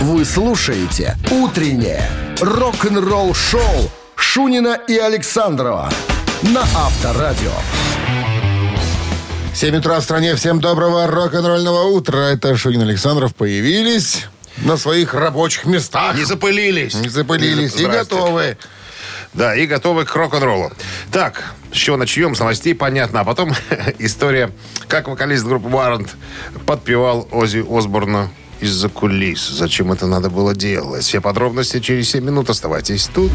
Вы слушаете «Утреннее рок-н-ролл-шоу» Шунина и Александрова на Авторадио. 7 утра в стране. Всем доброго рок-н-ролльного утра. Это Шунин и Александров появились на своих рабочих местах. Не запылились. И готовы. Да, и готовы к рок-н-роллу. Так, с чего начнем? С новостей, понятно. А потом история, как вокалист группы Warrant подпевал Оззи Осборна из-за кулис. Зачем это надо было делать? Все подробности через 7 минут. Оставайтесь тут.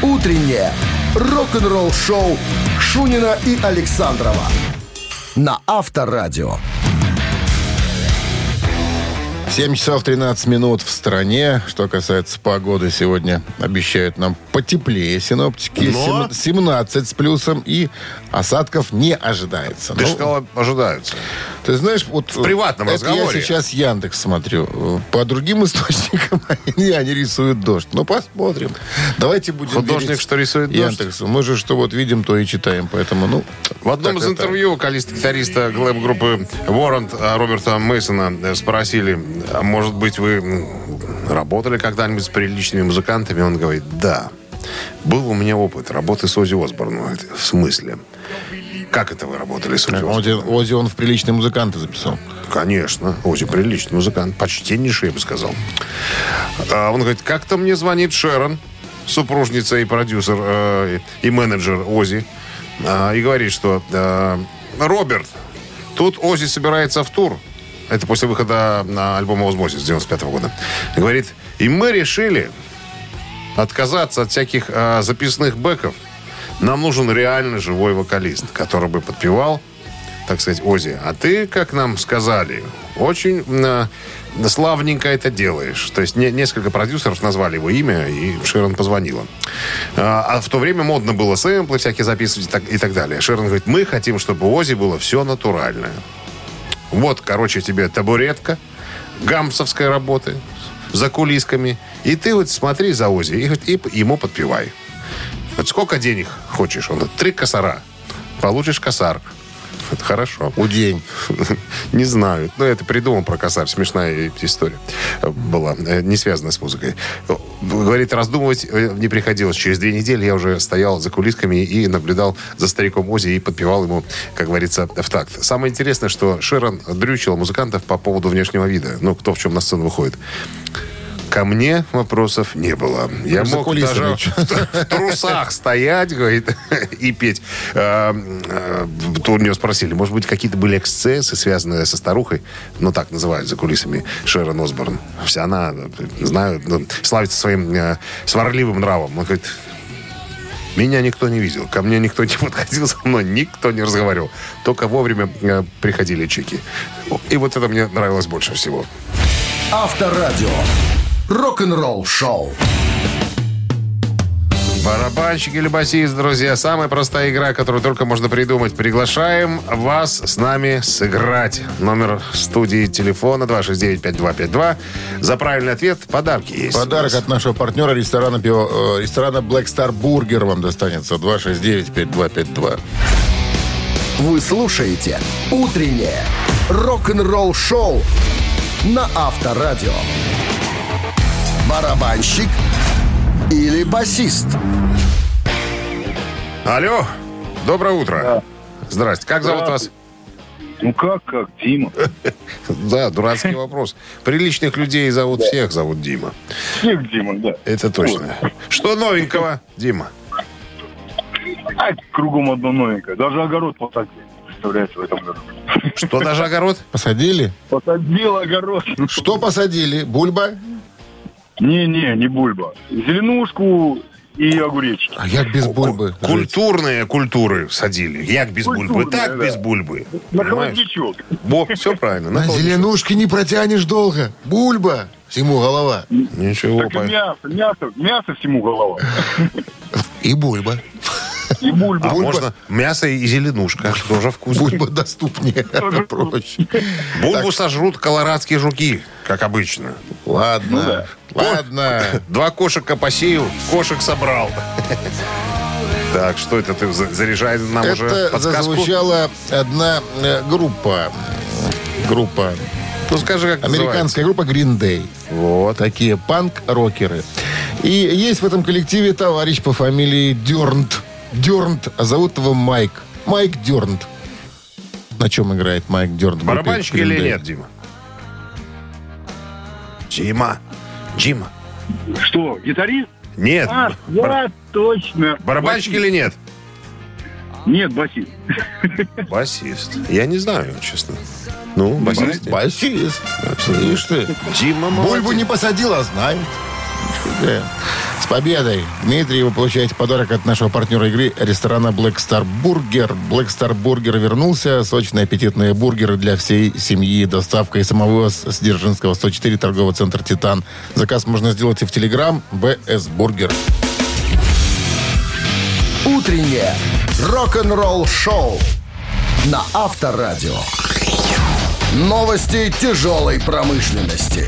Утреннее рок-н-ролл-шоу Шунина и Александрова на Авторадио. 7 часов 13 минут в стране. Что касается погоды, сегодня обещают нам потеплее синоптики. Но... 17 с плюсом, и осадков не ожидается. Ты сказал, ожидаются. Ты знаешь, вот... В приватном разговоре. Я сейчас Яндекс смотрю. По другим источникам они рисуют дождь. Ну, посмотрим. Давайте будем художник, что рисует дождь? Яндексу. Мы же что вот видим, то и читаем. Поэтому, ну... В одном из интервью вокалиста-гитариста глэм-группы Warrant Роберта Мейсона спросили... А может быть, вы работали когда-нибудь с приличными музыкантами? Он говорит, да. Был у меня опыт работы с Оззи Осборном. В смысле? Как это вы работали с Оззи Осборном? Оззи он в приличные музыканты записал. Конечно. Оззи приличный музыкант. Почтеннейший, я бы сказал. Он говорит, как-то мне звонит Шерон, супружница и продюсер, и менеджер Оззи, и говорит, что Роберт, тут Оззи собирается в тур. Это после выхода альбома «Осмосис» 95-го года. Говорит, и мы решили отказаться от всяких записных бэков. Нам нужен реально живой вокалист, который бы подпевал, так сказать, Оззи. А ты, как нам сказали, очень славненько это делаешь. То есть несколько продюсеров назвали его имя, и Шерон позвонила. А в то время модно было сэмплы всякие записывать и так далее. Шерон говорит, мы хотим, чтобы у Оззи было все натуральное. Вот, короче, тебе табуретка гамсовской работы за кулисками. И ты вот смотри за Оззи и ему подпевай. Вот сколько денег хочешь? Он говорит, 3 косара. Получишь косар. Это хорошо. Удень. Не знаю. Но это придумал про косарь. Смешная история была. Не связана с музыкой. Говорит, раздумывать не приходилось. Через 2 недели я уже стоял за кулисками и наблюдал за стариком Оззи и подпевал ему, как говорится, в такт. Самое интересное, что Шерон дрючила музыкантов по поводу внешнего вида. Ну, кто в чем на сцену выходит. Ко мне вопросов не было. Я мог даже в трусах стоять, говорит, и петь. То у нее спросили, может быть, какие-то были эксцессы, связанные со старухой, ну, так называют за кулисами Шерон Осборн. Вся она, знаю, славится своим сварливым нравом. Он говорит, меня никто не видел, ко мне никто не подходил, со мной никто не разговаривал. Только вовремя приходили чеки. И вот это мне нравилось больше всего. Авторадио. Рок-н-ролл шоу. Барабанщик или басист, друзья. Самая простая игра, которую только можно придумать. Приглашаем вас с нами сыграть. Номер студии телефона 269-5252. За правильный ответ подарки есть. Подарок от нашего партнера ресторана Black Star Burger вам достанется. 269-5252. Вы слушаете «Утреннее рок-н-ролл шоу» на Авторадио. Барабанщик или басист? Алло, доброе утро. Да. Здрасте, как зовут вас? Ну как, Дима. Да, дурацкий вопрос. Приличных людей зовут, всех зовут Дима. Всех Дима, да. Это точно. Что новенького, Дима? Кругом одно новенькое. Даже огород посадили, представляете, в этом году. Что, даже огород? Посадили? Посадил огород. Что посадили? Бульба? Не бульба. Зеленушку и огуречки. А як без бульбы? Культурные культуры садили. Як без бульбы, так без бульбы. На холодничок. Все правильно. На зеленушке не протянешь долго. Бульба, всему голова. Ничего. Так мясо всему голова. И бульба. И бульба. А можно мясо и зеленушка. Тоже вкусно. Бульба доступнее. Проще. Бульбу сожрут колорадские жуки, как обычно. Ладно. 2 кошика посеял, кошек собрал. Так, что это ты заряжаешь нам уже подсказку? Это зазвучала одна группа Ну, скажи, как американская называется? Группа Green Day. Вот. Такие панк-рокеры. И есть в этом коллективе товарищ по фамилии Дёрнт. Дёрнт, а зовут его Майк. Майк Дёрнт. На чем играет Майк Дёрнт? Барабанщик или нет, Дима? Дима. Что, гитарист? Нет. А, я точно. Барабанщик басист. Или нет? Нет, басист. Басист. Я не знаю, честно. Ну, басист. Басист. Видишь ты. Дима молодец. Бульбу не посадил, а знает. С победой, Дмитрий, вы получаете подарок от нашего партнера игры ресторана Black Star Burger. Black Star Burger вернулся. Сочные аппетитные бургеры для всей семьи. Доставка из самого Сдержинского, 104, торговый центр «Титан». Заказ можно сделать и в Telegram BS Burger. Утреннее рок-н-ролл шоу на Авторадио. Новости тяжелой промышленности.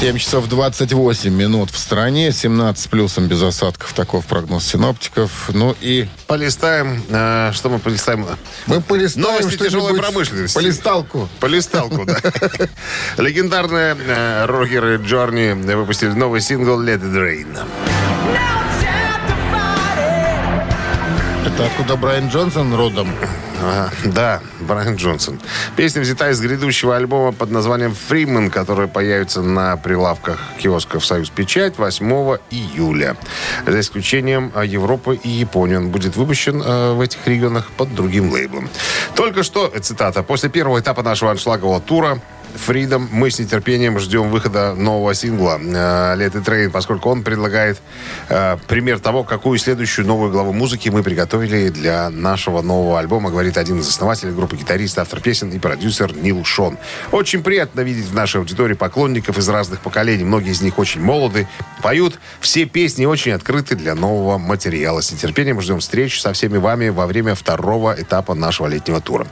7 часов 28 минут в стране, 17 плюсом без осадков, таков прогноз синоптиков. Ну и... Полистаем, что мы полистаем? Мы полистаем новости тяжелой промышленности. Полисталку. Полисталку, да. Легендарные рокеры Джорни выпустили новый сингл «Let It Rain». Это откуда Брайан Джонсон родом? Ага, да, Брайан Джонсон. Песня взята из грядущего альбома под названием «Фримен», который появится на прилавках киосков «Союзпечать» 8 июля. За исключением Европы и Японии. Он будет выпущен в этих регионах под другим лейблом. Только что, цитата, «После первого этапа нашего аншлагового тура Freedom, мы с нетерпением ждем выхода нового сингла «Let It Rain», поскольку он предлагает пример того, какую следующую новую главу музыки мы приготовили для нашего нового альбома», говорит один из основателей группы, гитарист, автор песен и продюсер Нил Шон. «Очень приятно видеть в нашей аудитории поклонников из разных поколений. Многие из них очень молоды, поют. Все песни очень открыты для нового материала. С нетерпением ждем встреч со всеми вами во время второго этапа нашего летнего тура».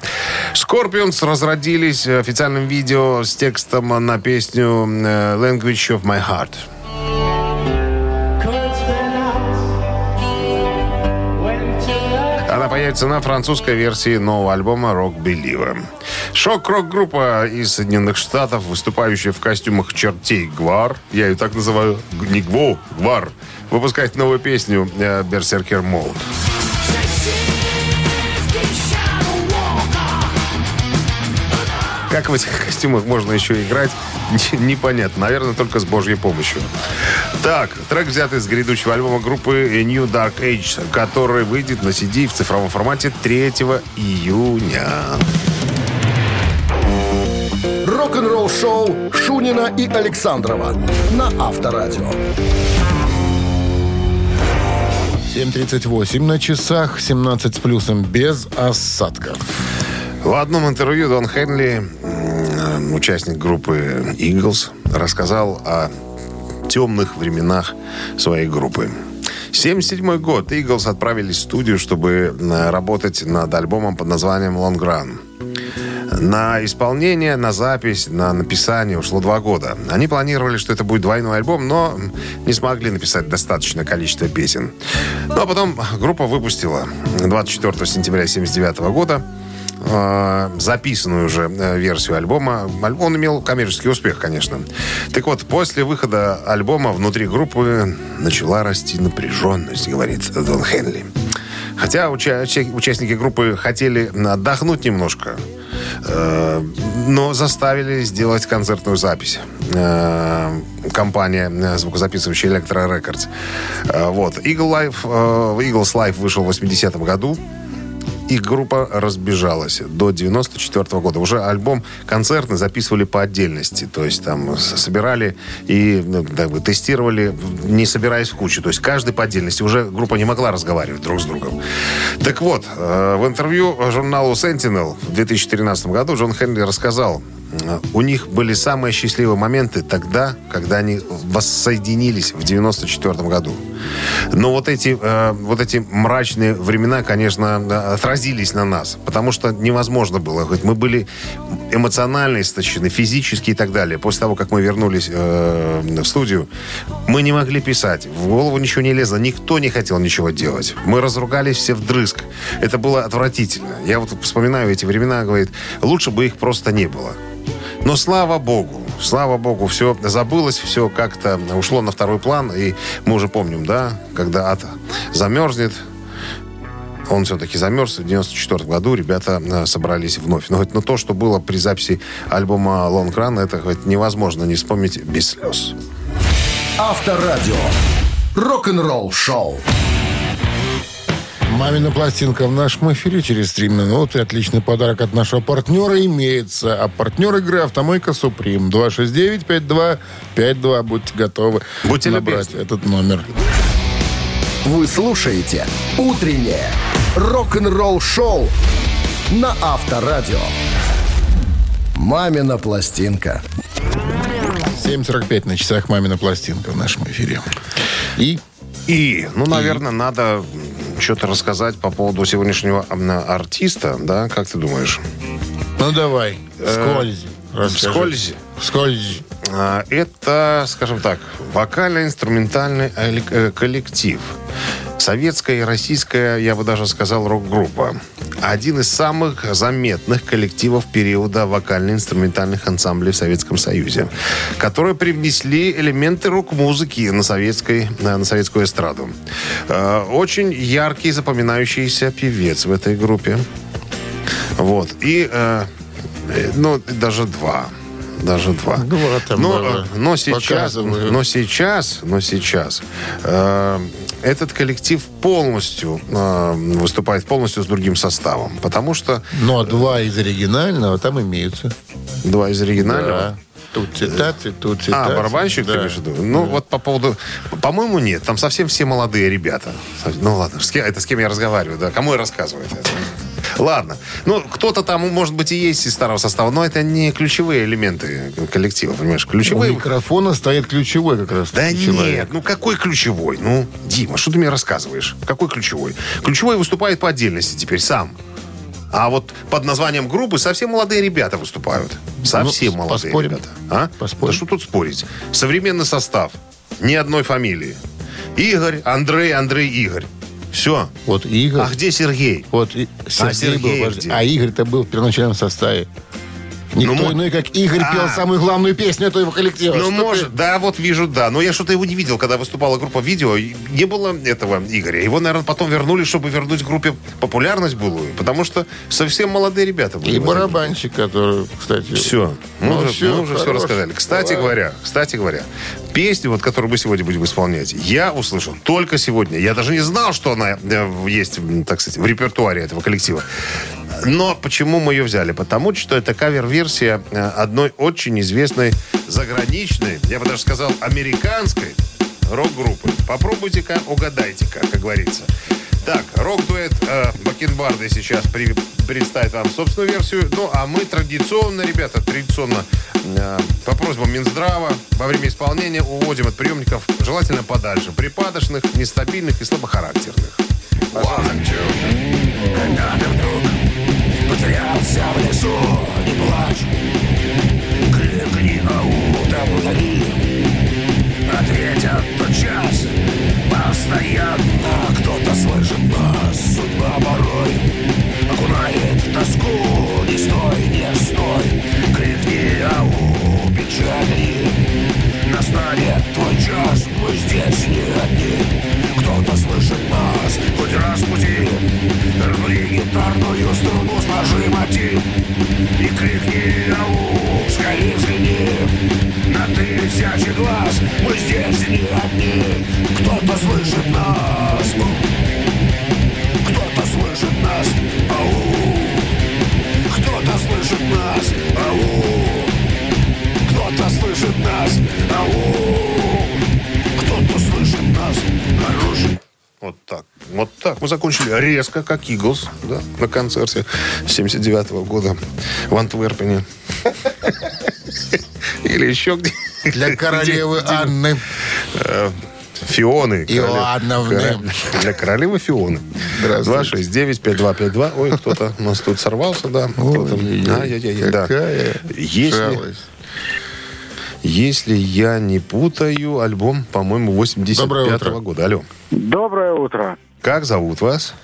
Scorpions разродились в официальном видео с текстом на песню «Language of My Heart». Она появится на французской версии нового альбома «Rock Believer». Шок-рок-группа из Соединенных Штатов, выступающая в костюмах чертей Гвар, я ее так называю, не Гво, Гвар, выпускает новую песню «Berserker Mode». Как в этих костюмах можно еще играть, непонятно. Наверное, только с Божьей помощью. Так, трек взят из грядущего альбома группы New Dark Age, который выйдет на CD в цифровом формате 3 июня. Рок-н-ролл шоу Шунина и Александрова на Авторадио. 7:38 на часах, 17 с плюсом без осадков. В одном интервью Дон Хенли, участник группы Eagles, рассказал о темных временах своей группы. 1977 год. Eagles отправились в студию, чтобы работать над альбомом под названием «Long Run». На исполнение, на запись, на написание ушло 2 года. Они планировали, что это будет двойной альбом, но не смогли написать достаточное количество песен. Ну а потом группа выпустила 24 сентября 1979 года записанную уже версию альбома. Он имел коммерческий успех, конечно. Так вот, после выхода альбома внутри группы начала расти напряженность, говорит Дон Хенли. Хотя участники группы хотели отдохнуть немножко, но заставили сделать концертную запись. Компания звукозаписывающая Elektra Records. Вот. Eagles Live вышел в 80-м году. И группа разбежалась до 94 года. Уже альбом концертный записывали по отдельности. То есть там собирали и тестировали, не собираясь в кучу. То есть каждый по отдельности. Уже группа не могла разговаривать друг с другом. Так вот, в интервью журналу Sentinel в 2013 году Джон Хенли рассказал у них были самые счастливые моменты тогда, когда они воссоединились в 94 году. Но вот эти мрачные времена, конечно, отразились на нас, потому что невозможно было. Мы были эмоционально истощены, физически и так далее. После того, как мы вернулись в студию, мы не могли писать. В голову ничего не лезло. Никто не хотел ничего делать. Мы разругались все вдрызг. Это было отвратительно. Я вот вспоминаю эти времена, говорит, лучше бы их просто не было. Но слава богу, все забылось, все как-то ушло на второй план. И мы уже помним, да, когда Ата замерзнет, он все-таки замерз в 94 году, ребята собрались вновь. Но то, что было при записи альбома Long Run, это хоть невозможно не вспомнить без слез. Авторадио. Рок-н-ролл шоу. «Мамина пластинка» в нашем эфире через 3 минуты. Отличный подарок от нашего партнера имеется. А партнер игры — «Автомойка Суприм». 269-5252. Будьте готовы набрать этот номер. Вы слушаете «Утреннее рок-н-ролл-шоу» на Авторадио. «Мамина пластинка». 7:45 на часах «Мамина пластинка» в нашем эфире. Наверное, надо что-то рассказать по поводу сегодняшнего артиста, да? Как ты думаешь? Ну, давай. Вскользи. Это, скажем так, вокально-инструментальный коллектив. Советская и российская, я бы даже сказал, рок-группа. Один из самых заметных коллективов периода вокально-инструментальных ансамблей в Советском Союзе, которые привнесли элементы рок-музыки на советскую эстраду. Очень яркий, запоминающийся певец в этой группе. Вот. И, даже два. Но сейчас этот коллектив выступает полностью с другим составом, потому что... Ну, а два из оригинального там имеются. Два из оригинального? Да. Тут цитаты. А, барабанщик, да. Ты имеешь в виду? По поводу... По-моему, нет. Там совсем все молодые ребята. Ну, ладно. Это с кем я разговариваю, да? Кому я рассказываю это? Ладно. Кто-то там, может быть, и есть из старого состава, но это не ключевые элементы коллектива, понимаешь? Ключевые... У микрофона стоит ключевой как раз. Да человек. Нет, какой ключевой? Дима, что ты мне рассказываешь? Какой ключевой? Ключевой выступает по отдельности теперь сам. А вот под названием группы совсем молодые ребята выступают. Совсем молодые поспорим. Ребята. А? Поспорим. Да что тут спорить? Современный состав. Ни одной фамилии. Игорь, Андрей, Игорь. Все. Вот Игорь. А где Сергей? Вот Сергей был. А Игорь-то был в первоначальном составе. Никто иной, как Игорь, пел самую главную песню этого коллектива. Да, вижу. Но я что-то его не видел, когда выступала группа «Видео». Не было этого Игоря. Его, наверное, потом вернули, чтобы вернуть группе популярность былую. Потому что совсем молодые ребята были. И барабанщик, который, кстати... Все. Мы уже все рассказали. Кстати говоря, песню, которую мы сегодня будем исполнять, я услышал только сегодня. Я даже не знал, что она есть, так сказать, в репертуаре этого коллектива. Но почему мы ее взяли? Потому что это кавер-версия одной очень известной заграничной, я бы даже сказал, американской рок-группы. Попробуйте-ка, угадайте-ка, как говорится. Так, рок-дуэт Бакенбарды сейчас представит вам собственную версию. А мы традиционно, ребята, по просьбам Минздрава во время исполнения уводим от приемников желательно подальше припадочных, нестабильных и слабохарактерных. Пожалуйста. Потерялся в лесу, не плачь. Кликни на утом, лови. Ответят тотчас. Постоянно кто-то слышит нас. Судьба порой окунает в тоску. Не стой. Крикни, ау, печали. Настанет твой час, мы здесь не одни. Кто-то слышит нас, хоть раз пути. Верни гитарную струну, сложи мотив. И крикни, ау, скорей взгляни. На тысячи глаз, мы здесь не одни. Кто-то слышит нас, кто-то слышит нас, ау. Кто-то слышит нас, ау. Кто-то слышит нас, ау. Кто-то слышит нас, хороший. Вот так. Мы закончили резко, как Eagles, да, на концерте 79-го года в Антверпене. Или еще где? Для королевы Анны. Фионы. Иоанновны. Для королевы Фионы. 269-5252. Ой, кто-то у нас тут сорвался, да. Какая жалость. Если я не путаю, альбом, по-моему, 85-го года. Алло. Доброе утро. Как зовут вас?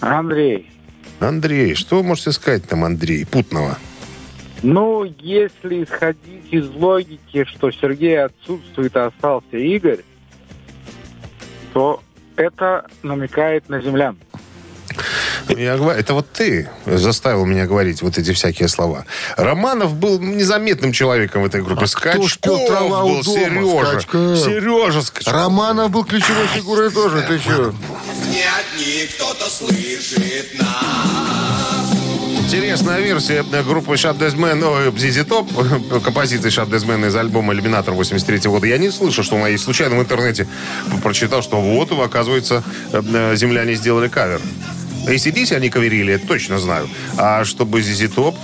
Андрей. Андрей. Что вы можете сказать там, Андрей, путного? Ну, если исходить из логики, что Сергей отсутствует, а остался Игорь, то это намекает на землян. Я говорю, это вот ты заставил меня говорить вот эти всякие слова. Романов был незаметным человеком в этой группе. Скачков был, Сережа. Сережа Скачков. Романов был ключевой фигурой тоже. Ты что? Не одни, кто-то слышит нас. Интересная версия группы Shut This Man, ZZ Top, композиции Shut This Man из альбома «Иллюминатор» 83 года. Я не слышу, что она есть. Случайно в интернете прочитал, что вот, оказывается, земляне сделали кавер. ACDC они каверили, это точно знаю. А чтобы ZZ Top...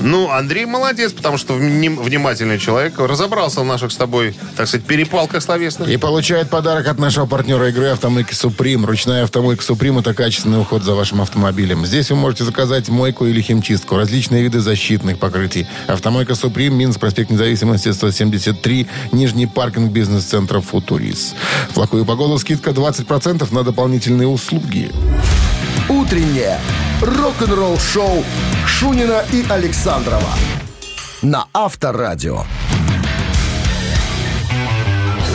Ну, Андрей молодец, потому что внимательный человек. Разобрался в наших с тобой, так сказать, перепалках словесных. И получает подарок от нашего партнера игры «Автомойка Суприм». Ручная «Автомойка Суприм» — это качественный уход за вашим автомобилем. Здесь вы можете заказать мойку или химчистку, различные виды защитных покрытий. «Автомойка Суприм», Минск, проспект Независимости, 173, Нижний паркинг бизнес-центра «Футуриз». В плохую погоду скидка 20% на дополнительные услуги. Утреннее рок-н-ролл-шоу Шунина и Александрова на Авторадио.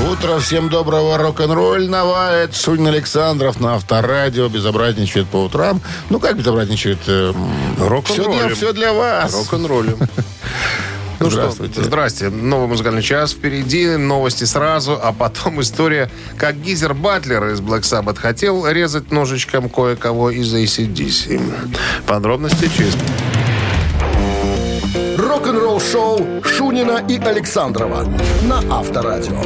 Утро. Всем доброго рок-н-ролльного. Это Шунин Александров на Авторадио. Безобразничает по утрам. Ну, как безобразничает? Рок-н-роллем. Все для вас. Рок-н-роллем. Ну здравствуйте. Здрасте. Новый музыкальный час впереди, новости сразу, а потом история, как Гизер Батлер из Black Sabbath хотел резать ножичком кое-кого из AC/DC. Подробности через... Рок-н-ролл шоу Шунина и Александрова на Авторадио.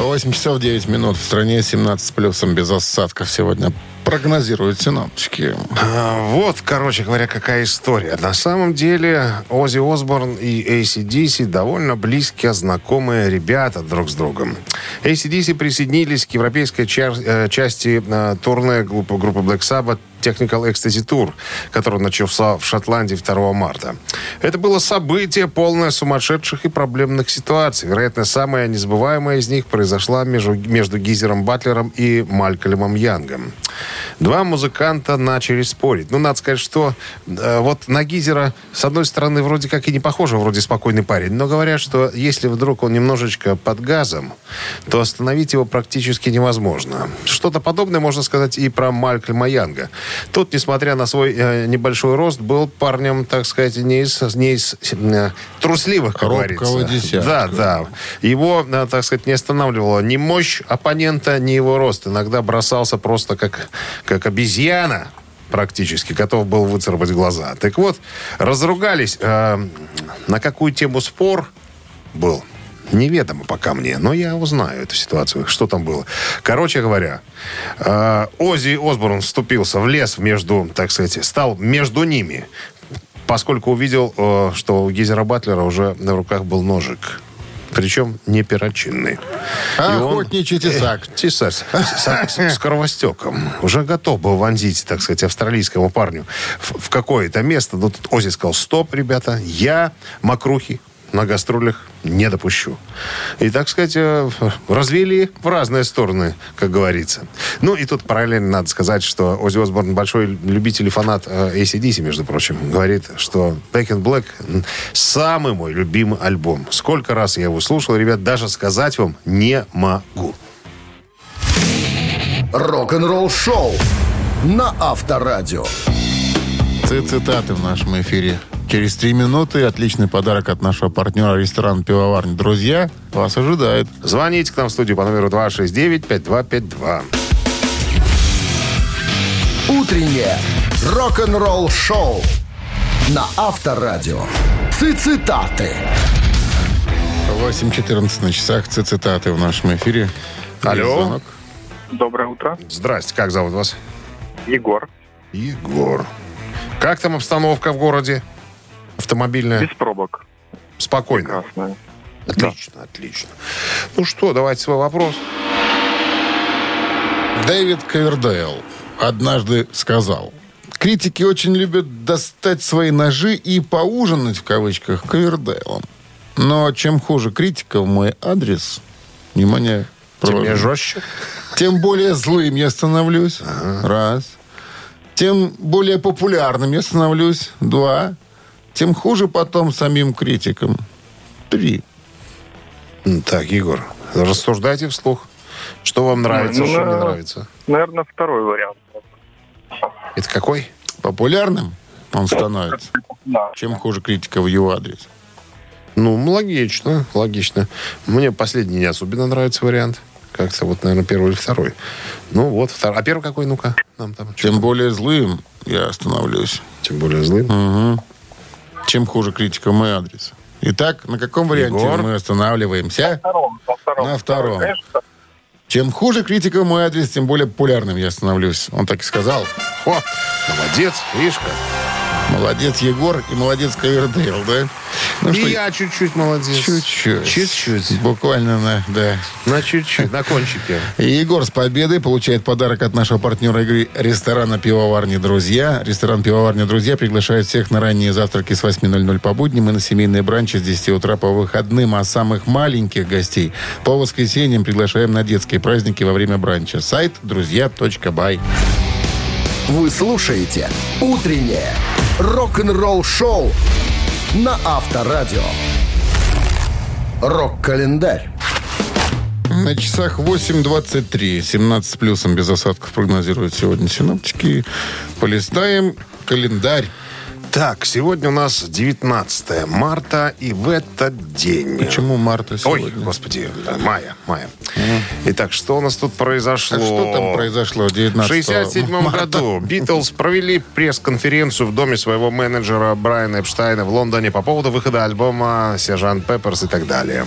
8 часов 9 минут. В стране 17 с плюсом, без осадков сегодня прогнозируют синоптики. Вот, короче говоря, какая история. На самом деле Оззи Осборн и AC/DC довольно близкие, знакомые ребята друг с другом. AC/DC присоединились к европейской части турне группы Black Sabbath Technical Ecstasy Tour, который начался в Шотландии 2 марта. Это было событие, полное сумасшедших и проблемных ситуаций. Вероятно, самая незабываемая из них произошла между Гизером Батлером и Малькольмом Янгом. Два музыканта начали спорить. Ну, надо сказать, что вот на Гизера, с одной стороны, вроде как и не похоже, вроде спокойный парень, но говорят, что если вдруг он немножечко под газом, то остановить его практически невозможно. Что-то подобное можно сказать и про Малькольма Янга. Тот, несмотря на свой небольшой рост, был парнем, так сказать, не из трусливых, как говорится. Десятка. Да. Его, так сказать, не останавливала ни мощь оппонента, ни его рост. Иногда бросался просто как обезьяна практически, готов был выцарапать глаза. Так вот, разругались. На какую тему спор был? Неведомо пока мне, но я узнаю эту ситуацию, что там было. Короче говоря, Оззи Осборн вступился в лес между, так сказать, стал между ними, поскольку увидел, что у Гизера Батлера уже на руках был ножик. Причем не перочинный. Охотничий тесак. Тесак с кровостеком. Уже готов был вонзить, так сказать, австралийскому парню в какое-то место. Но тут Оззи сказал: стоп, ребята, я мокрухи на гастролях не допущу. И, так сказать, развели в разные стороны, как говорится. Ну, и тут параллельно надо сказать, что Оззи Осборн, большой любитель и фанат AC/DC, между прочим, говорит, что Back in Black самый мой любимый альбом. Сколько раз я его слушал, ребят, даже сказать вам не могу. Рок-н-ролл шоу на Авторадио. Цитаты в нашем эфире. Через 3 минуты отличный подарок от нашего партнера ресторана «Пивоварня». Друзья, вас ожидает. Звоните к нам в студию по номеру 269-5252. Утреннее рок-н-ролл-шоу на Авторадио. Цитаты. 8:14 на часах. Цитаты в нашем эфире. Алло. Доброе утро. Здрасте. Как зовут вас? Егор. Как там обстановка в городе? Автомобильная? Без пробок. Спокойно. Прекрасно. Отлично, да. Отлично. Ну что, давайте свой вопрос. Дэвид Ковердейл однажды сказал: критики очень любят достать свои ножи и поужинать, в кавычках, Ковердейлом. Но чем хуже критика в мой адрес, внимание, тем жестче, тем более злым я становлюсь. Ага. Раз. Тем более популярным я становлюсь. Два. Тем хуже потом самим критикам. Три. Так, Егор, рассуждайте вслух. Что вам нравится, что не нравится? Наверное, второй вариант. Это какой? Популярным он становится? Да. Чем хуже критика в его адрес? Ну, логично, логично. Мне последний не особенно нравится вариант. Как-то вот, наверное, первый или второй. Ну, вот второй. А первый какой, ну-ка? Нам там Тем более злым я становлюсь. Тем более злым? Угу. Чем хуже критика в мой адрес. Итак, на каком варианте мы останавливаемся? На втором. Конечно. Чем хуже критика в мой адрес, тем более популярным я становлюсь. Он так и сказал. Хо! Молодец, Ишка. Молодец, Егор, и молодец, Ковердейл, да? Ну, что, я чуть-чуть молодец. Чуть-чуть. Буквально на чуть-чуть, на кончике. И Егор с победой получает подарок от нашего партнера игры ресторана «Пивоварня Друзья». Ресторан «Пивоварня Друзья» приглашает всех на ранние завтраки с 8:00 по будням и на семейные бранчи с 10 утра по выходным. А самых маленьких гостей по воскресеньям приглашаем на детские праздники во время бранча. Сайт друзья.бай. Вы слушаете «Утреннее рок-н-ролл-шоу» на Авторадио. Рок-календарь. На часах 8:23. 17 с плюсом без осадков прогнозируют сегодня синоптики. Полистаем календарь. Так, сегодня у нас 19 марта, и в этот день... Почему марта сегодня? Ой, господи, мая. Итак, что у нас тут произошло? А что там произошло 19 марта? В 1967 году Битлз провели пресс-конференцию в доме своего менеджера Брайана Эпштейна в Лондоне по поводу выхода альбома «Сержант Пепперс» и так далее.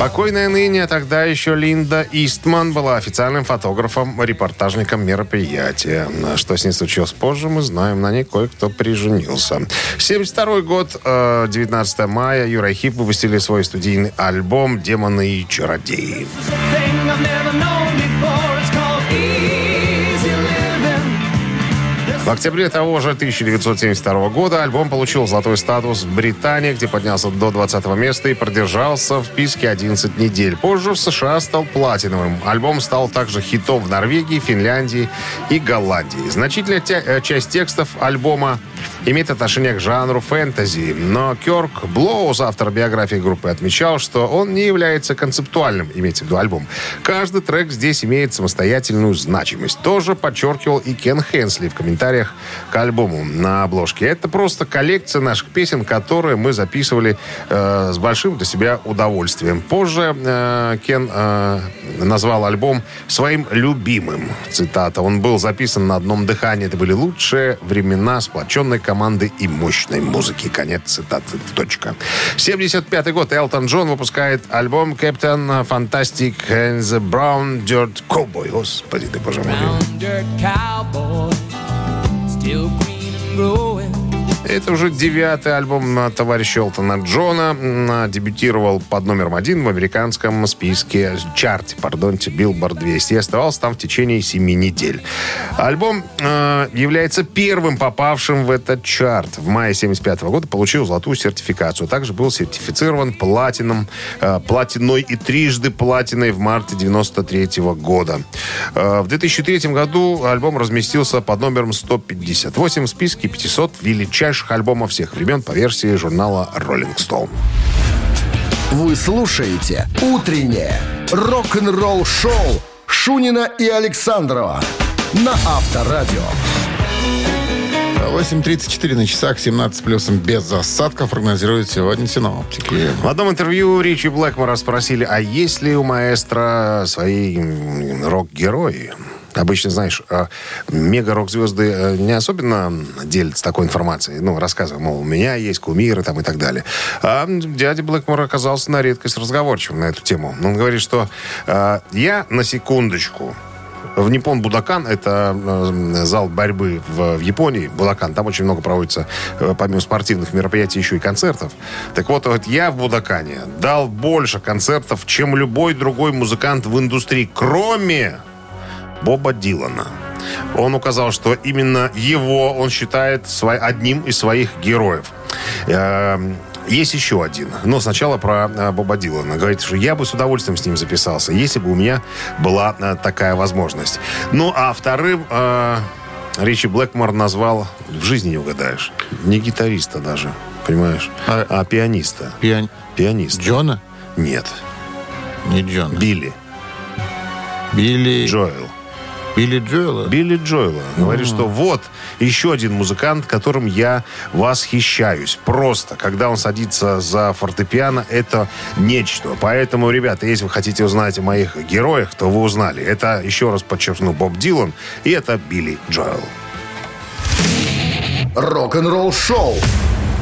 Покойная ныне, тогда еще Линда Истман была официальным фотографом-репортажником мероприятия. Что с ней случилось позже, мы знаем. На ней кое-кто приженился. 1972 год, 19 мая, Юра и Хип выпустили свой студийный альбом «Демоны и чародеи». В октябре того же 1972 года альбом получил золотой статус в Британии, где поднялся до 20-го места и продержался в списке 11 недель. Позже в США стал платиновым. Альбом стал также хитом в Норвегии, Финляндии и Голландии. Значительная часть текстов альбома имеет отношение к жанру фэнтези. Но Кёрк Блоуз, автор биографии группы, отмечал, что он не является концептуальным, имеется в виду альбом. Каждый трек здесь имеет самостоятельную значимость. Тоже подчеркивал и Кен Хенсли в комментариях к альбому на обложке. Это просто коллекция наших песен, которые мы записывали с большим для себя удовольствием. Позже Кен назвал альбом своим любимым. Цитата. Он был записан на одном дыхании. Это были лучшие времена сплоченной команды и мощной музыки. Конец цитаты. Точка. 75-й год. Элтон Джон выпускает альбом Captain Fantastic and the Brown Dirt Cowboy. Господи, ты, боже мой. Это уже 9-й альбом товарища Элтона Джона. Дебютировал под номером 1 в американском списке чарте Billboard 200. И оставался там в течение 7 недель. Альбом является первым попавшим в этот чарт. В мае 1975 года получил золотую сертификацию. Также был сертифицирован платиной и трижды платиной в марте 1993 года. В 2003 году альбом разместился под номером 158 в списке 500 величайших альбомов всех времен по версии журнала Rolling Stone. Вы слушаете «Утреннее рок-н-ролл-шоу» Шунина и Александрова на Авторадио. 8:34 на часах, 17 плюсом без осадков, прогнозируют сегодня синоптики. В одном интервью Ричи Блэкмора спросили, а есть ли у маэстро свои рок-герои? Обычно, знаешь, мега-рок-звезды не особенно делятся такой информацией. Ну, рассказывают, мол, у меня есть кумиры там и так далее. А дядя Блэкмор оказался на редкость разговорчивым на эту тему. Он говорит, что я на секундочку В Ниппон Будокан, это зал борьбы в Японии, Будокан, там очень много проводится, помимо спортивных мероприятий, еще и концертов. Так вот, я в Будокане дал больше концертов, чем любой другой музыкант в индустрии, кроме Боба Дилана. Он указал, что именно его он считает одним из своих героев. Есть еще один. Но сначала про Боба Дилана. Говорит, что я бы с удовольствием с ним записался, если бы у меня была такая возможность. Ну, а вторым Ричи Блэкмор назвал, в жизни не угадаешь, не гитариста даже, понимаешь, а пианиста. Пианист. Джона? Нет. Не Джона. Билли Джоэл. Билли Джоэла. Говорит, что вот еще один музыкант, которым я восхищаюсь. Просто, когда он садится за фортепиано, это нечто. Поэтому, ребята, если вы хотите узнать о моих героях, то вы узнали. Это, еще раз подчеркну, Боб Дилан, и это Билли Джоэл. Рок-н-ролл шоу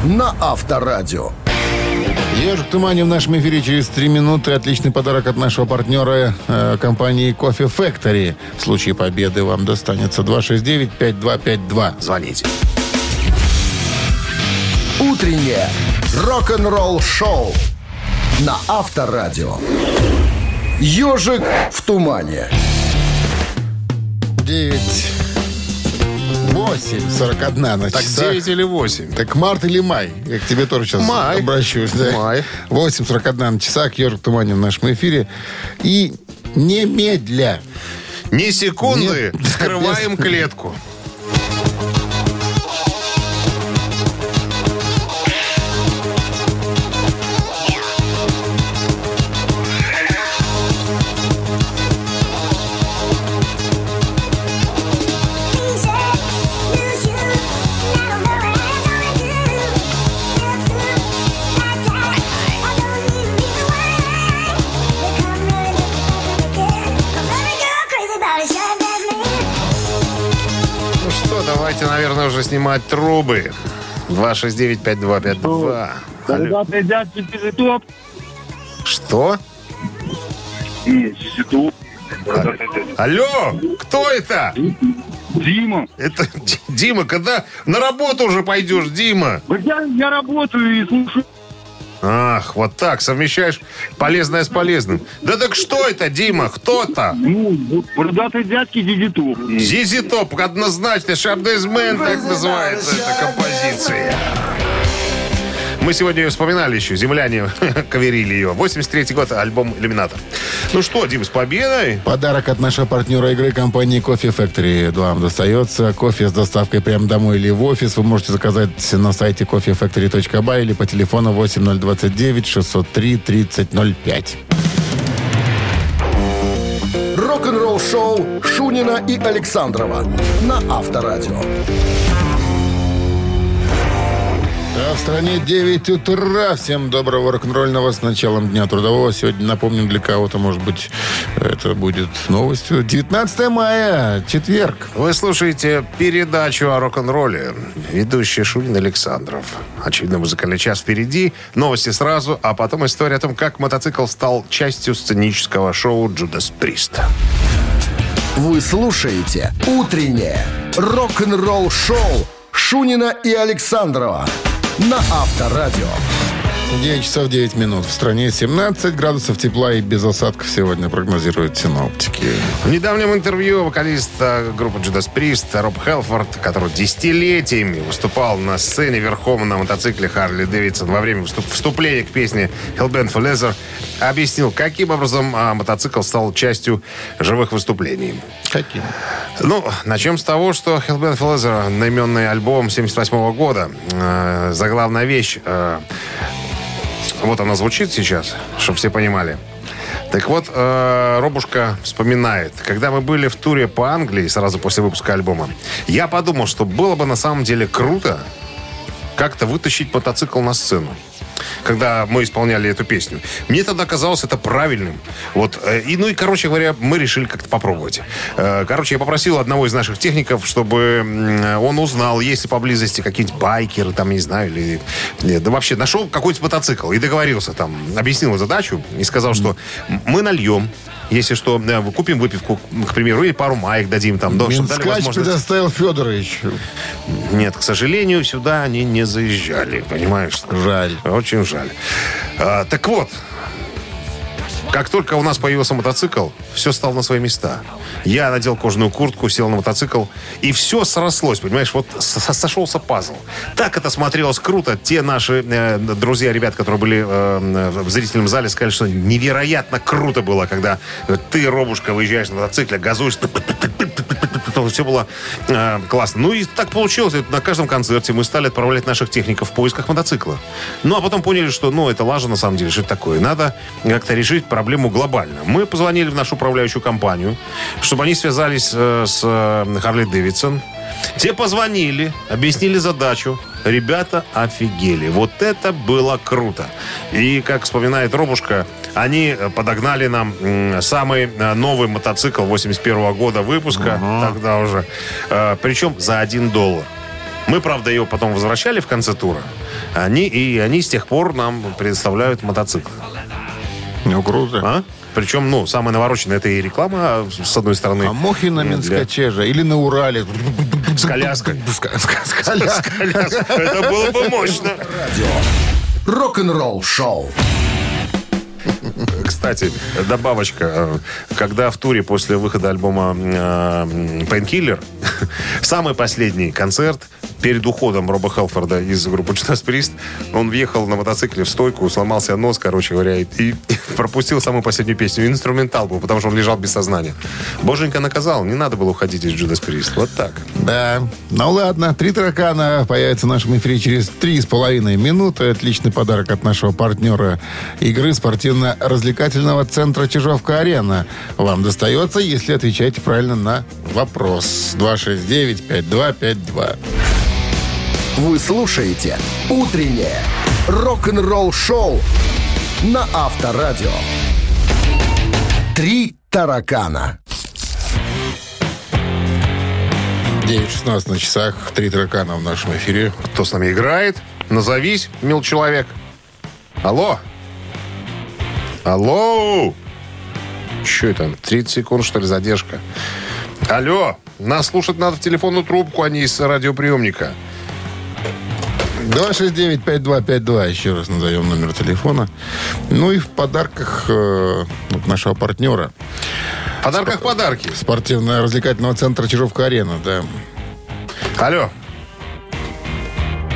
на Авторадио. «Ежик в тумане» в нашем эфире через 3 минуты. Отличный подарок от нашего партнера, компании «Кофе Factory». В случае победы вам достанется 269-5252. Звоните. Утреннее рок-н-ролл шоу на Авторадио. «Ежик в тумане». 9:41 на часах. Так 9 или 8? Так март или май? Я к тебе тоже сейчас обращусь. Да? Май. 8:41 на часах. «Ежик в тумане» в нашем эфире. И немедля. Ни секунды вскрываем клетку. Наверное, уже снимать трубы. 269-5252. Что? Алло, кто это? Дима. Это Дима, когда на работу уже пойдешь, Дима? Я работаю и слушаю. Ах, вот так, совмещаешь полезное с полезным. Да так что это, Дима, кто-то? Ну, бородатые дядьки Зизи Топ. Зизи Топ, однозначно, «Шабдезмен», так называется эта композиция. Мы сегодня ее вспоминали еще, земляне каверили ее. 83-й год, альбом «Иллюминатор». Ну что, Дим, с победой. Подарок от нашего партнера игры, компании «Кофе Factory». Вам достается кофе с доставкой прямо домой или в офис. Вы можете заказать на сайте coffeefactory.by или по телефону 8029-603-3005. Рок-н-ролл шоу Шунина и Александрова на Авторадио. А в стране 9 утра. Всем доброго рок-н-ролльного с началом дня трудового. Сегодня, напомним, для кого-то, может быть, это будет новостью. 19 мая, четверг. Вы слушаете передачу о рок-н-ролле. Ведущий Шунин Александров. Очевидно, музыкальный час впереди. Новости сразу, а потом история о том, как мотоцикл стал частью сценического шоу «Джудас Прист». Вы слушаете «Утреннее рок-н-ролл-шоу» Шунина и Александрова на Авторадио. 9:09. В стране 17 градусов тепла и без осадков сегодня прогнозируют синоптики. В недавнем интервью вокалист группы «Джудас Прист» Роб Хелфорд, который десятилетиями выступал на сцене верхом на мотоцикле Харли Дэвидсон, во время вступления к песне «Hellbent for Leather», объяснил, каким образом мотоцикл стал частью живых выступлений. Каким? Ну, начнем с того, что «Hellbent for Leather», наименный альбом 1978 года, заглавная вещь, вот она звучит сейчас, чтобы все понимали. Так вот, Робушка вспоминает. Когда мы были в туре по Англии, сразу после выпуска альбома, я подумал, что было бы на самом деле круто как-то вытащить мотоцикл на сцену, когда мы исполняли эту песню. Мне тогда казалось это правильным. Вот. И, ну и, короче говоря, мы решили как-то попробовать. Короче, я попросил одного из наших техников, чтобы он узнал, есть ли поблизости какие-нибудь байкеры, там, не знаю, или... Да вообще, нашел какой-нибудь мотоцикл и договорился там, объяснил задачу и сказал, что мы нальем Если что, купим выпивку, к примеру, или пару маек дадим там. Минскач предоставил Федоровичу. Нет, к сожалению, сюда они не заезжали, понимаешь? Жаль. Очень жаль. Так вот, как только у нас появился мотоцикл, все стало на свои места. Я надел кожаную куртку, сел на мотоцикл, и все срослось, понимаешь, вот сошелся пазл. Так это смотрелось круто. Те наши друзья, ребят, которые были в зрительном зале, сказали, что невероятно круто было, когда ты, Робушка, выезжаешь на мотоцикле, газуешь, все было классно. Ну и так получилось. На каждом концерте мы стали отправлять наших техников в поисках мотоцикла. Ну а потом поняли, что это лажа на самом деле, что это такое. Надо как-то решить проблему глобально. Мы позвонили в нашу управляющую компанию, чтобы они связались с Harley Davidson. Те позвонили, объяснили задачу. Ребята офигели. Вот это было круто. И, как вспоминает Робушка, они подогнали нам самый новый мотоцикл 81-го года выпуска. Тогда уже. Причем за $1. Мы, правда, ее потом возвращали в конце тура. Они с тех пор нам предоставляют мотоциклы. Ну, круто. Причем, самая навороченная, это и реклама, с одной стороны. А мохи на Минскаче же, или на Урале. С коляской. Это было бы мощно. Рок-н-ролл шоу. Кстати, добавочка. Когда в туре после выхода альбома «Painkiller», самый последний концерт, перед уходом Роба Хелфорда из группы «Джудас Прист», он въехал на мотоцикле в стойку, сломался нос, короче говоря, и пропустил самую последнюю песню. Инструментал был, потому что он лежал без сознания. Боженька наказал, не надо было уходить из «Джудас Прист». Вот так. Да. Ну ладно, 3 таракана появятся в нашем эфире через 3,5 минуты. Отличный подарок от нашего партнера игры спортивно-развлекательного центра «Чижовка-Арена». Вам достается, если отвечаете правильно на вопрос. 269-5252. Вы слушаете «Утреннее рок-н-ролл-шоу» на Авторадио. 3 таракана. 9:16 на часах. 3 таракана в нашем эфире. Кто с нами играет? Назовись, мил человек. Алло. Алло. Что это? 30 секунд, что ли, задержка? Алло. Нас слушать надо в телефонную трубку, а не из радиоприемника. 269-5252. Еще раз назовем номер телефона. Ну и в подарках от нашего партнера. В подарках подарки. Спортивно-развлекательного центра «Чижовка-Арена», да. Алло.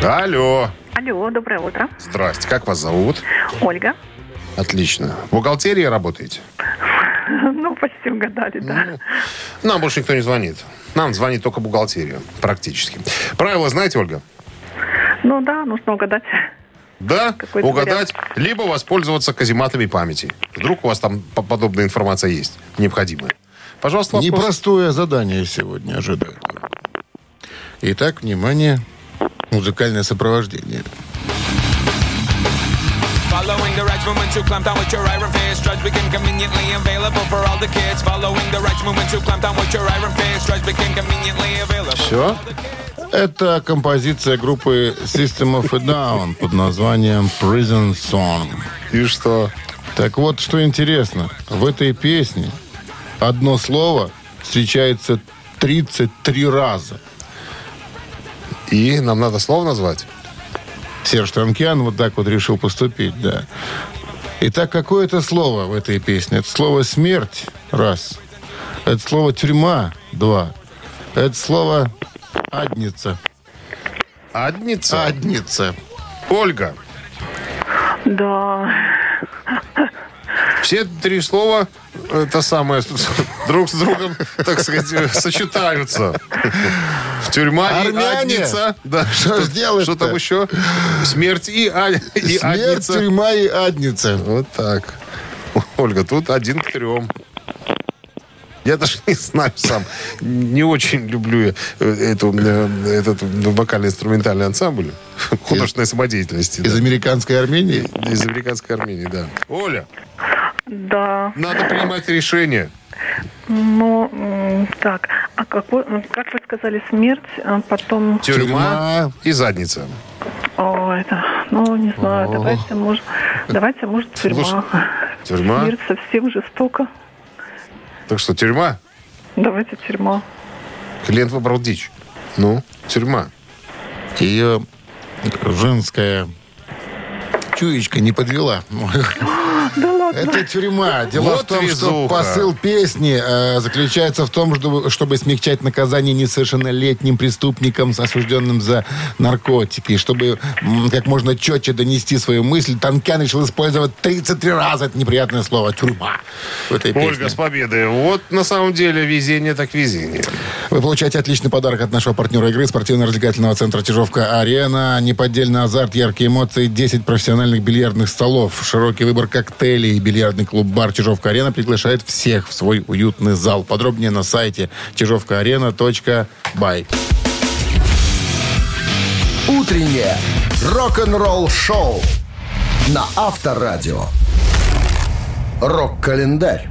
Алло. Алло, доброе утро. Здрасте, как вас зовут? Ольга. Отлично. В бухгалтерии работаете? Ну, почти угадали, да. Нам больше никто не звонит. Нам звонит только бухгалтерия, практически. Правила знаете, Ольга? Ну да, нужно угадать. Да, какой-то угадать, вариант. Либо воспользоваться казематами памяти. Вдруг у вас там подобная информация есть, необходимая. Пожалуйста, вопрос. Непростое задание сегодня ожидает. Итак, внимание, музыкальное сопровождение. Following the right movement to clamp down with your iron fist. Drugs became conveniently available for all the kids. Following the right movement to clamp down with your iron fist. Drugs became conveniently available for all the kids. Это композиция группы System of a Down под названием Prison Song. И что? Так вот, что интересно, в этой песне одно слово встречается 33 раза. И нам надо слово назвать? Серж Танкян вот так вот решил поступить, да. Итак, какое это слово в этой песне? Это слово «смерть» — раз. Это слово «тюрьма» — два. Это слово... Адница. Адница? Адница. Ольга. Да. Все 3 слова, это самое, друг с другом, так сказать, сочетаются. Тюрьма Армяне. И адница. Да. Что ж делать-то? Что там еще? Смерть и адница. Смерть, тюрьма и адница. Вот так. Ольга, тут 1 к 3. Я даже не знаю сам. Не очень люблю этот вокально-инструментальный ансамбль художественной самодеятельности. Из американской Армении? Из американской Армении, да. Оля! Да. Надо принимать решение. Ну, так. А как вы сказали, смерть, а потом... Тюрьма и задница. О, это... Ну, не знаю. Давайте, может, тюрьма. Тюрьма? Смерть совсем жестоко. Так что тюрьма? Давайте тюрьма. Клиент выбрал дичь. Ну, тюрьма. Ее женская чуечка не подвела. Да ладно. Это тюрьма. Дело вот в том, что посыл песни заключается в том, чтобы смягчать наказание несовершеннолетним преступникам, осужденным за наркотики. Чтобы как можно четче донести свою мысль, Танкян решил использовать 33 раза это неприятное слово «тюрьма» в этой песне. Ольга, с победой. Вот на самом деле везение так везение. Вы получаете отличный подарок от нашего партнера игры, спортивно-развлекательного центра «Чижовка-Арена». Неподдельный азарт, яркие эмоции, 10 профессиональных бильярдных столов, широкий выбор коктейлей. Бильярдный клуб-бар «Чижовка-Арена» приглашает всех в свой уютный зал. Подробнее на сайте чижовкаарена.бай. Утреннее рок-н-ролл-шоу на Авторадио. Рок-календарь.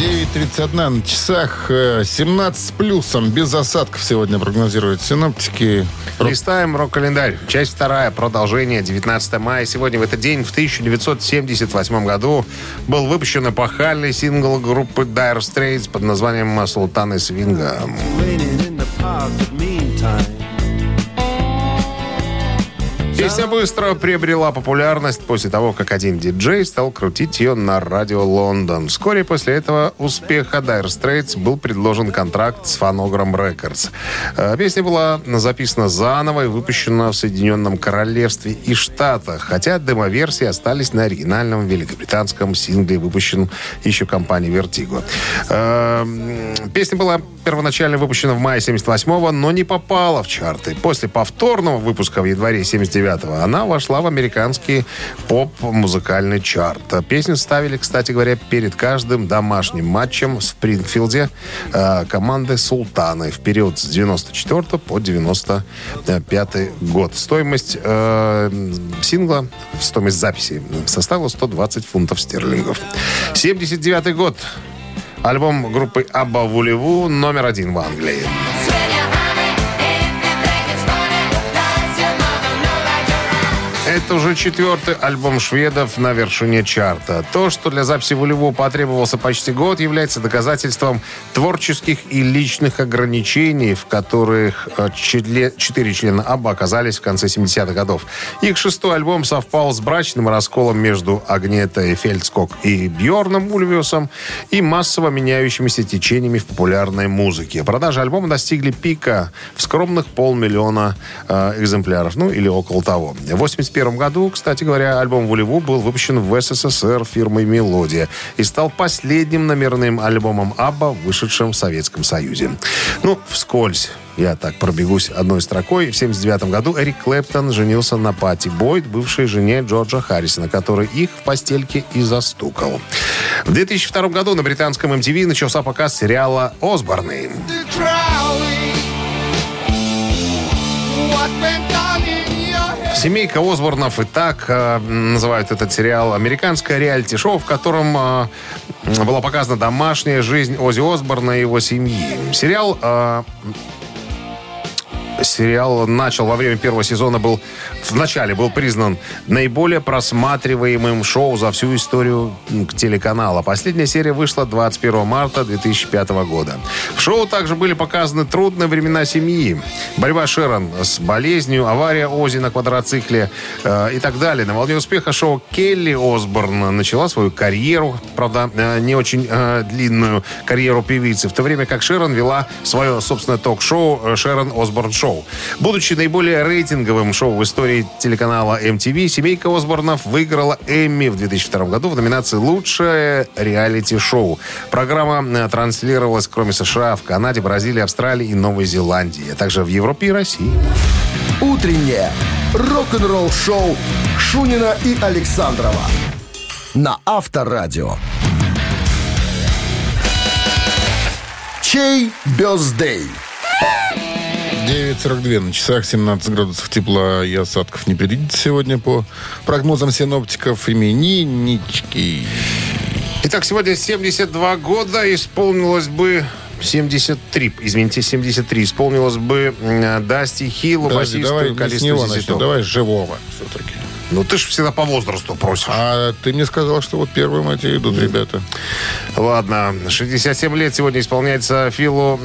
9:31 на часах, 17 с плюсом, без осадков сегодня прогнозируют синоптики. Листаем рок-календарь. Часть 2, продолжение, 19 мая. Сегодня в этот день, в 1978 году, был выпущен эпохальный сингл группы Dire Straits под названием «Султаны свинга». Песня быстро приобрела популярность после того, как один диджей стал крутить ее на радио Лондон. Вскоре после этого успеха Dire Straits был предложен контракт с Phonogram Records. Песня была записана заново и выпущена в Соединенном Королевстве и Штатах, хотя демоверсии остались на оригинальном великобританском сингле, выпущенном еще компанией Vertigo. Песня была первоначально выпущена в мае 78-го, но не попала в чарты. После повторного выпуска в январе 79-го она вошла в американский поп-музыкальный чарт. Песню ставили, кстати говоря, перед каждым домашним матчем в Спрингфилде команды «Султаны» в период с 94 по 95 год. Стоимость сингла, стоимость записи составила 120 фунтов стерлингов. 79 год. Альбом группы «Абба Вулеву» номер 1 в Англии. Это уже 4-й альбом шведов на вершине чарта. То, что для записи «Вулеву» потребовался почти год, является доказательством творческих и личных ограничений, в которых 4 члена «Абба» оказались в конце 70-х годов. Их 6-й альбом совпал с брачным расколом между Агнетой Фельдскок и Бьорном Ульвиусом и массово меняющимися течениями в популярной музыке. Продажи альбома достигли пика в скромных 500 000 экземпляров, ну или около того. В 81 году, кстати говоря, альбом «Вулеву» был выпущен в СССР фирмой «Мелодия» и стал последним номерным альбомом «Абба», вышедшим в Советском Союзе. Ну, вскользь. Я так пробегусь одной строкой. В 79 году Эрик Клэптон женился на Патти Бойд, бывшей жене Джорджа Харрисона, который их в постельке и застукал. В 2002 году на британском MTV начался показ сериала «Осборны». «Семейка Осборнов» и так называют этот сериал. Американское реалити-шоу, в котором была показана домашняя жизнь Оззи Осборна и его семьи. Сериал начал во время первого сезона, был признан наиболее просматриваемым шоу за всю историю телеканала. Последняя серия вышла 21 марта 2005 года. В шоу также были показаны трудные времена семьи. Борьба Шерон с болезнью, авария Оззи на квадроцикле и так далее. На волне успеха шоу Келли Осборн начала свою карьеру, правда, не очень длинную карьеру певицы, в то время как Шерон вела свое собственное ток-шоу «Шерон Осборн Шоу». Будучи наиболее рейтинговым шоу в истории телеканала MTV, «Семейка Осборнов» выиграла Эмми в 2002 году в номинации «Лучшее реалити-шоу». Программа транслировалась, кроме США, в Канаде, Бразилии, Австралии и Новой Зеландии, а также в Европе и России. Утреннее рок-н-ролл-шоу Шунина и Александрова на Авторадио. Чей бёздей? 9:42 на часах, 17 градусов тепла и осадков не предвидится сегодня по прогнозам синоптиков. Имениннички. Итак, сегодня 72 года исполнилось бы... 73 исполнилось бы Дасти Хилл, басисту и коллеги. Давай с него начнем, давай с живого все-таки. Ну, ты же всегда по возрасту просишь. А ты мне сказал, что вот первым эти идут ребята. Ладно. 67 лет сегодня исполняется Филу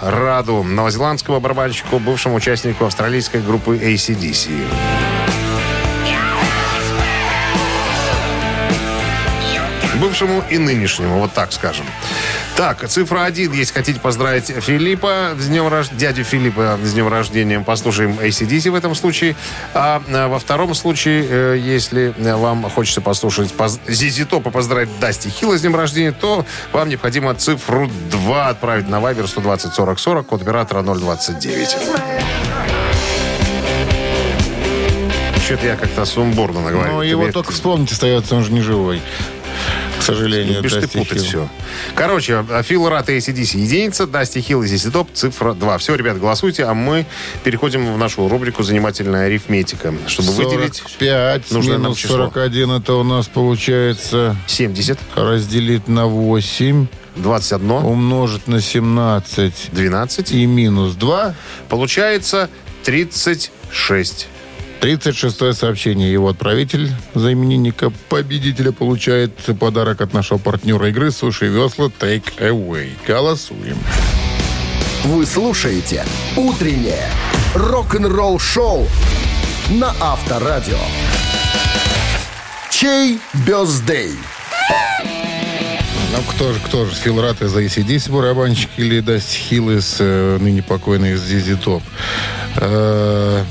Раду, новозеландскому барабанщику, бывшему участнику австралийской группы AC/DC. Бывшему и нынешнему, вот так скажем. Так, цифра 1, если хотите поздравить Филиппа, дядю Филиппа с днем рождения, послушаем AC/DC в этом случае. А во втором случае, если вам хочется послушать ZZ Top и поздравить Дасти Хилла с днем рождения, то вам необходимо цифру 2 отправить на Viber 120-40-40, код оператора 029. Что-то я как-то сумбурно наговорил. Ну, его только вспомнить остается, он же не живой. К сожалению, Дасти Хилл. Все. Короче, Фил Рад и AC/DC единица, Дасти Хилл и ZZ Top, цифра 2. Все, ребят, голосуйте, а мы переходим в нашу рубрику «Занимательная арифметика». Чтобы 45 выделить... 45 минус 41, это у нас получается... 70. Разделить на 8. 21. Умножить на 17. 12. И минус 2. Получается 36. 36-е сообщение. Его отправитель за именинника победителя получает подарок от нашего партнера игры «Суши Весла Take Away». Голосуем. Вы слушаете «Утреннее рок-н-ролл-шоу» на Авторадио. Чей бёздей? Ну, кто же, Фил Рад из AC/DC барабанщик или Дасти Хилл из ныне покойной ZZ Top?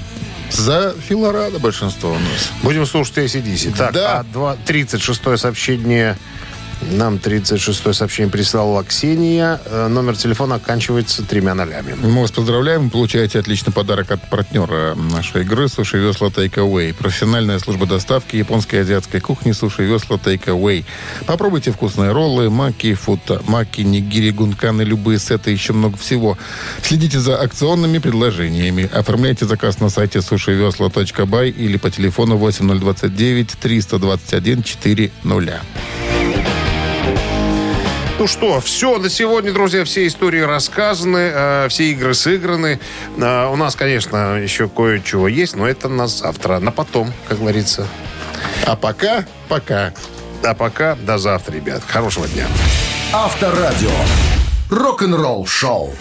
За Фила Рада большинство у нас. Будем слушать AC/DC. Так, да. 36-е сообщение. Нам 36-е сообщение прислала Ксения. Номер телефона оканчивается 3 0. Мы вас поздравляем. Получаете отличный подарок от партнера нашей игры «Суши Весла Take Away». Профессиональная служба доставки японской и азиатской кухни «Суши Весла Take Away». Попробуйте вкусные роллы, маки, футамаки, нигири, гунканы, любые сеты, еще много всего. Следите за акционными предложениями. Оформляйте заказ на сайте sushivesla.by или по телефону 8029 321 400. Ну что, все на сегодня, друзья, все истории рассказаны, все игры сыграны. У нас, конечно, еще кое-чего есть, но это на завтра, на потом, как говорится. А пока. А пока до завтра, ребят. Хорошего дня. Авторадио. Рок-н-ролл шоу.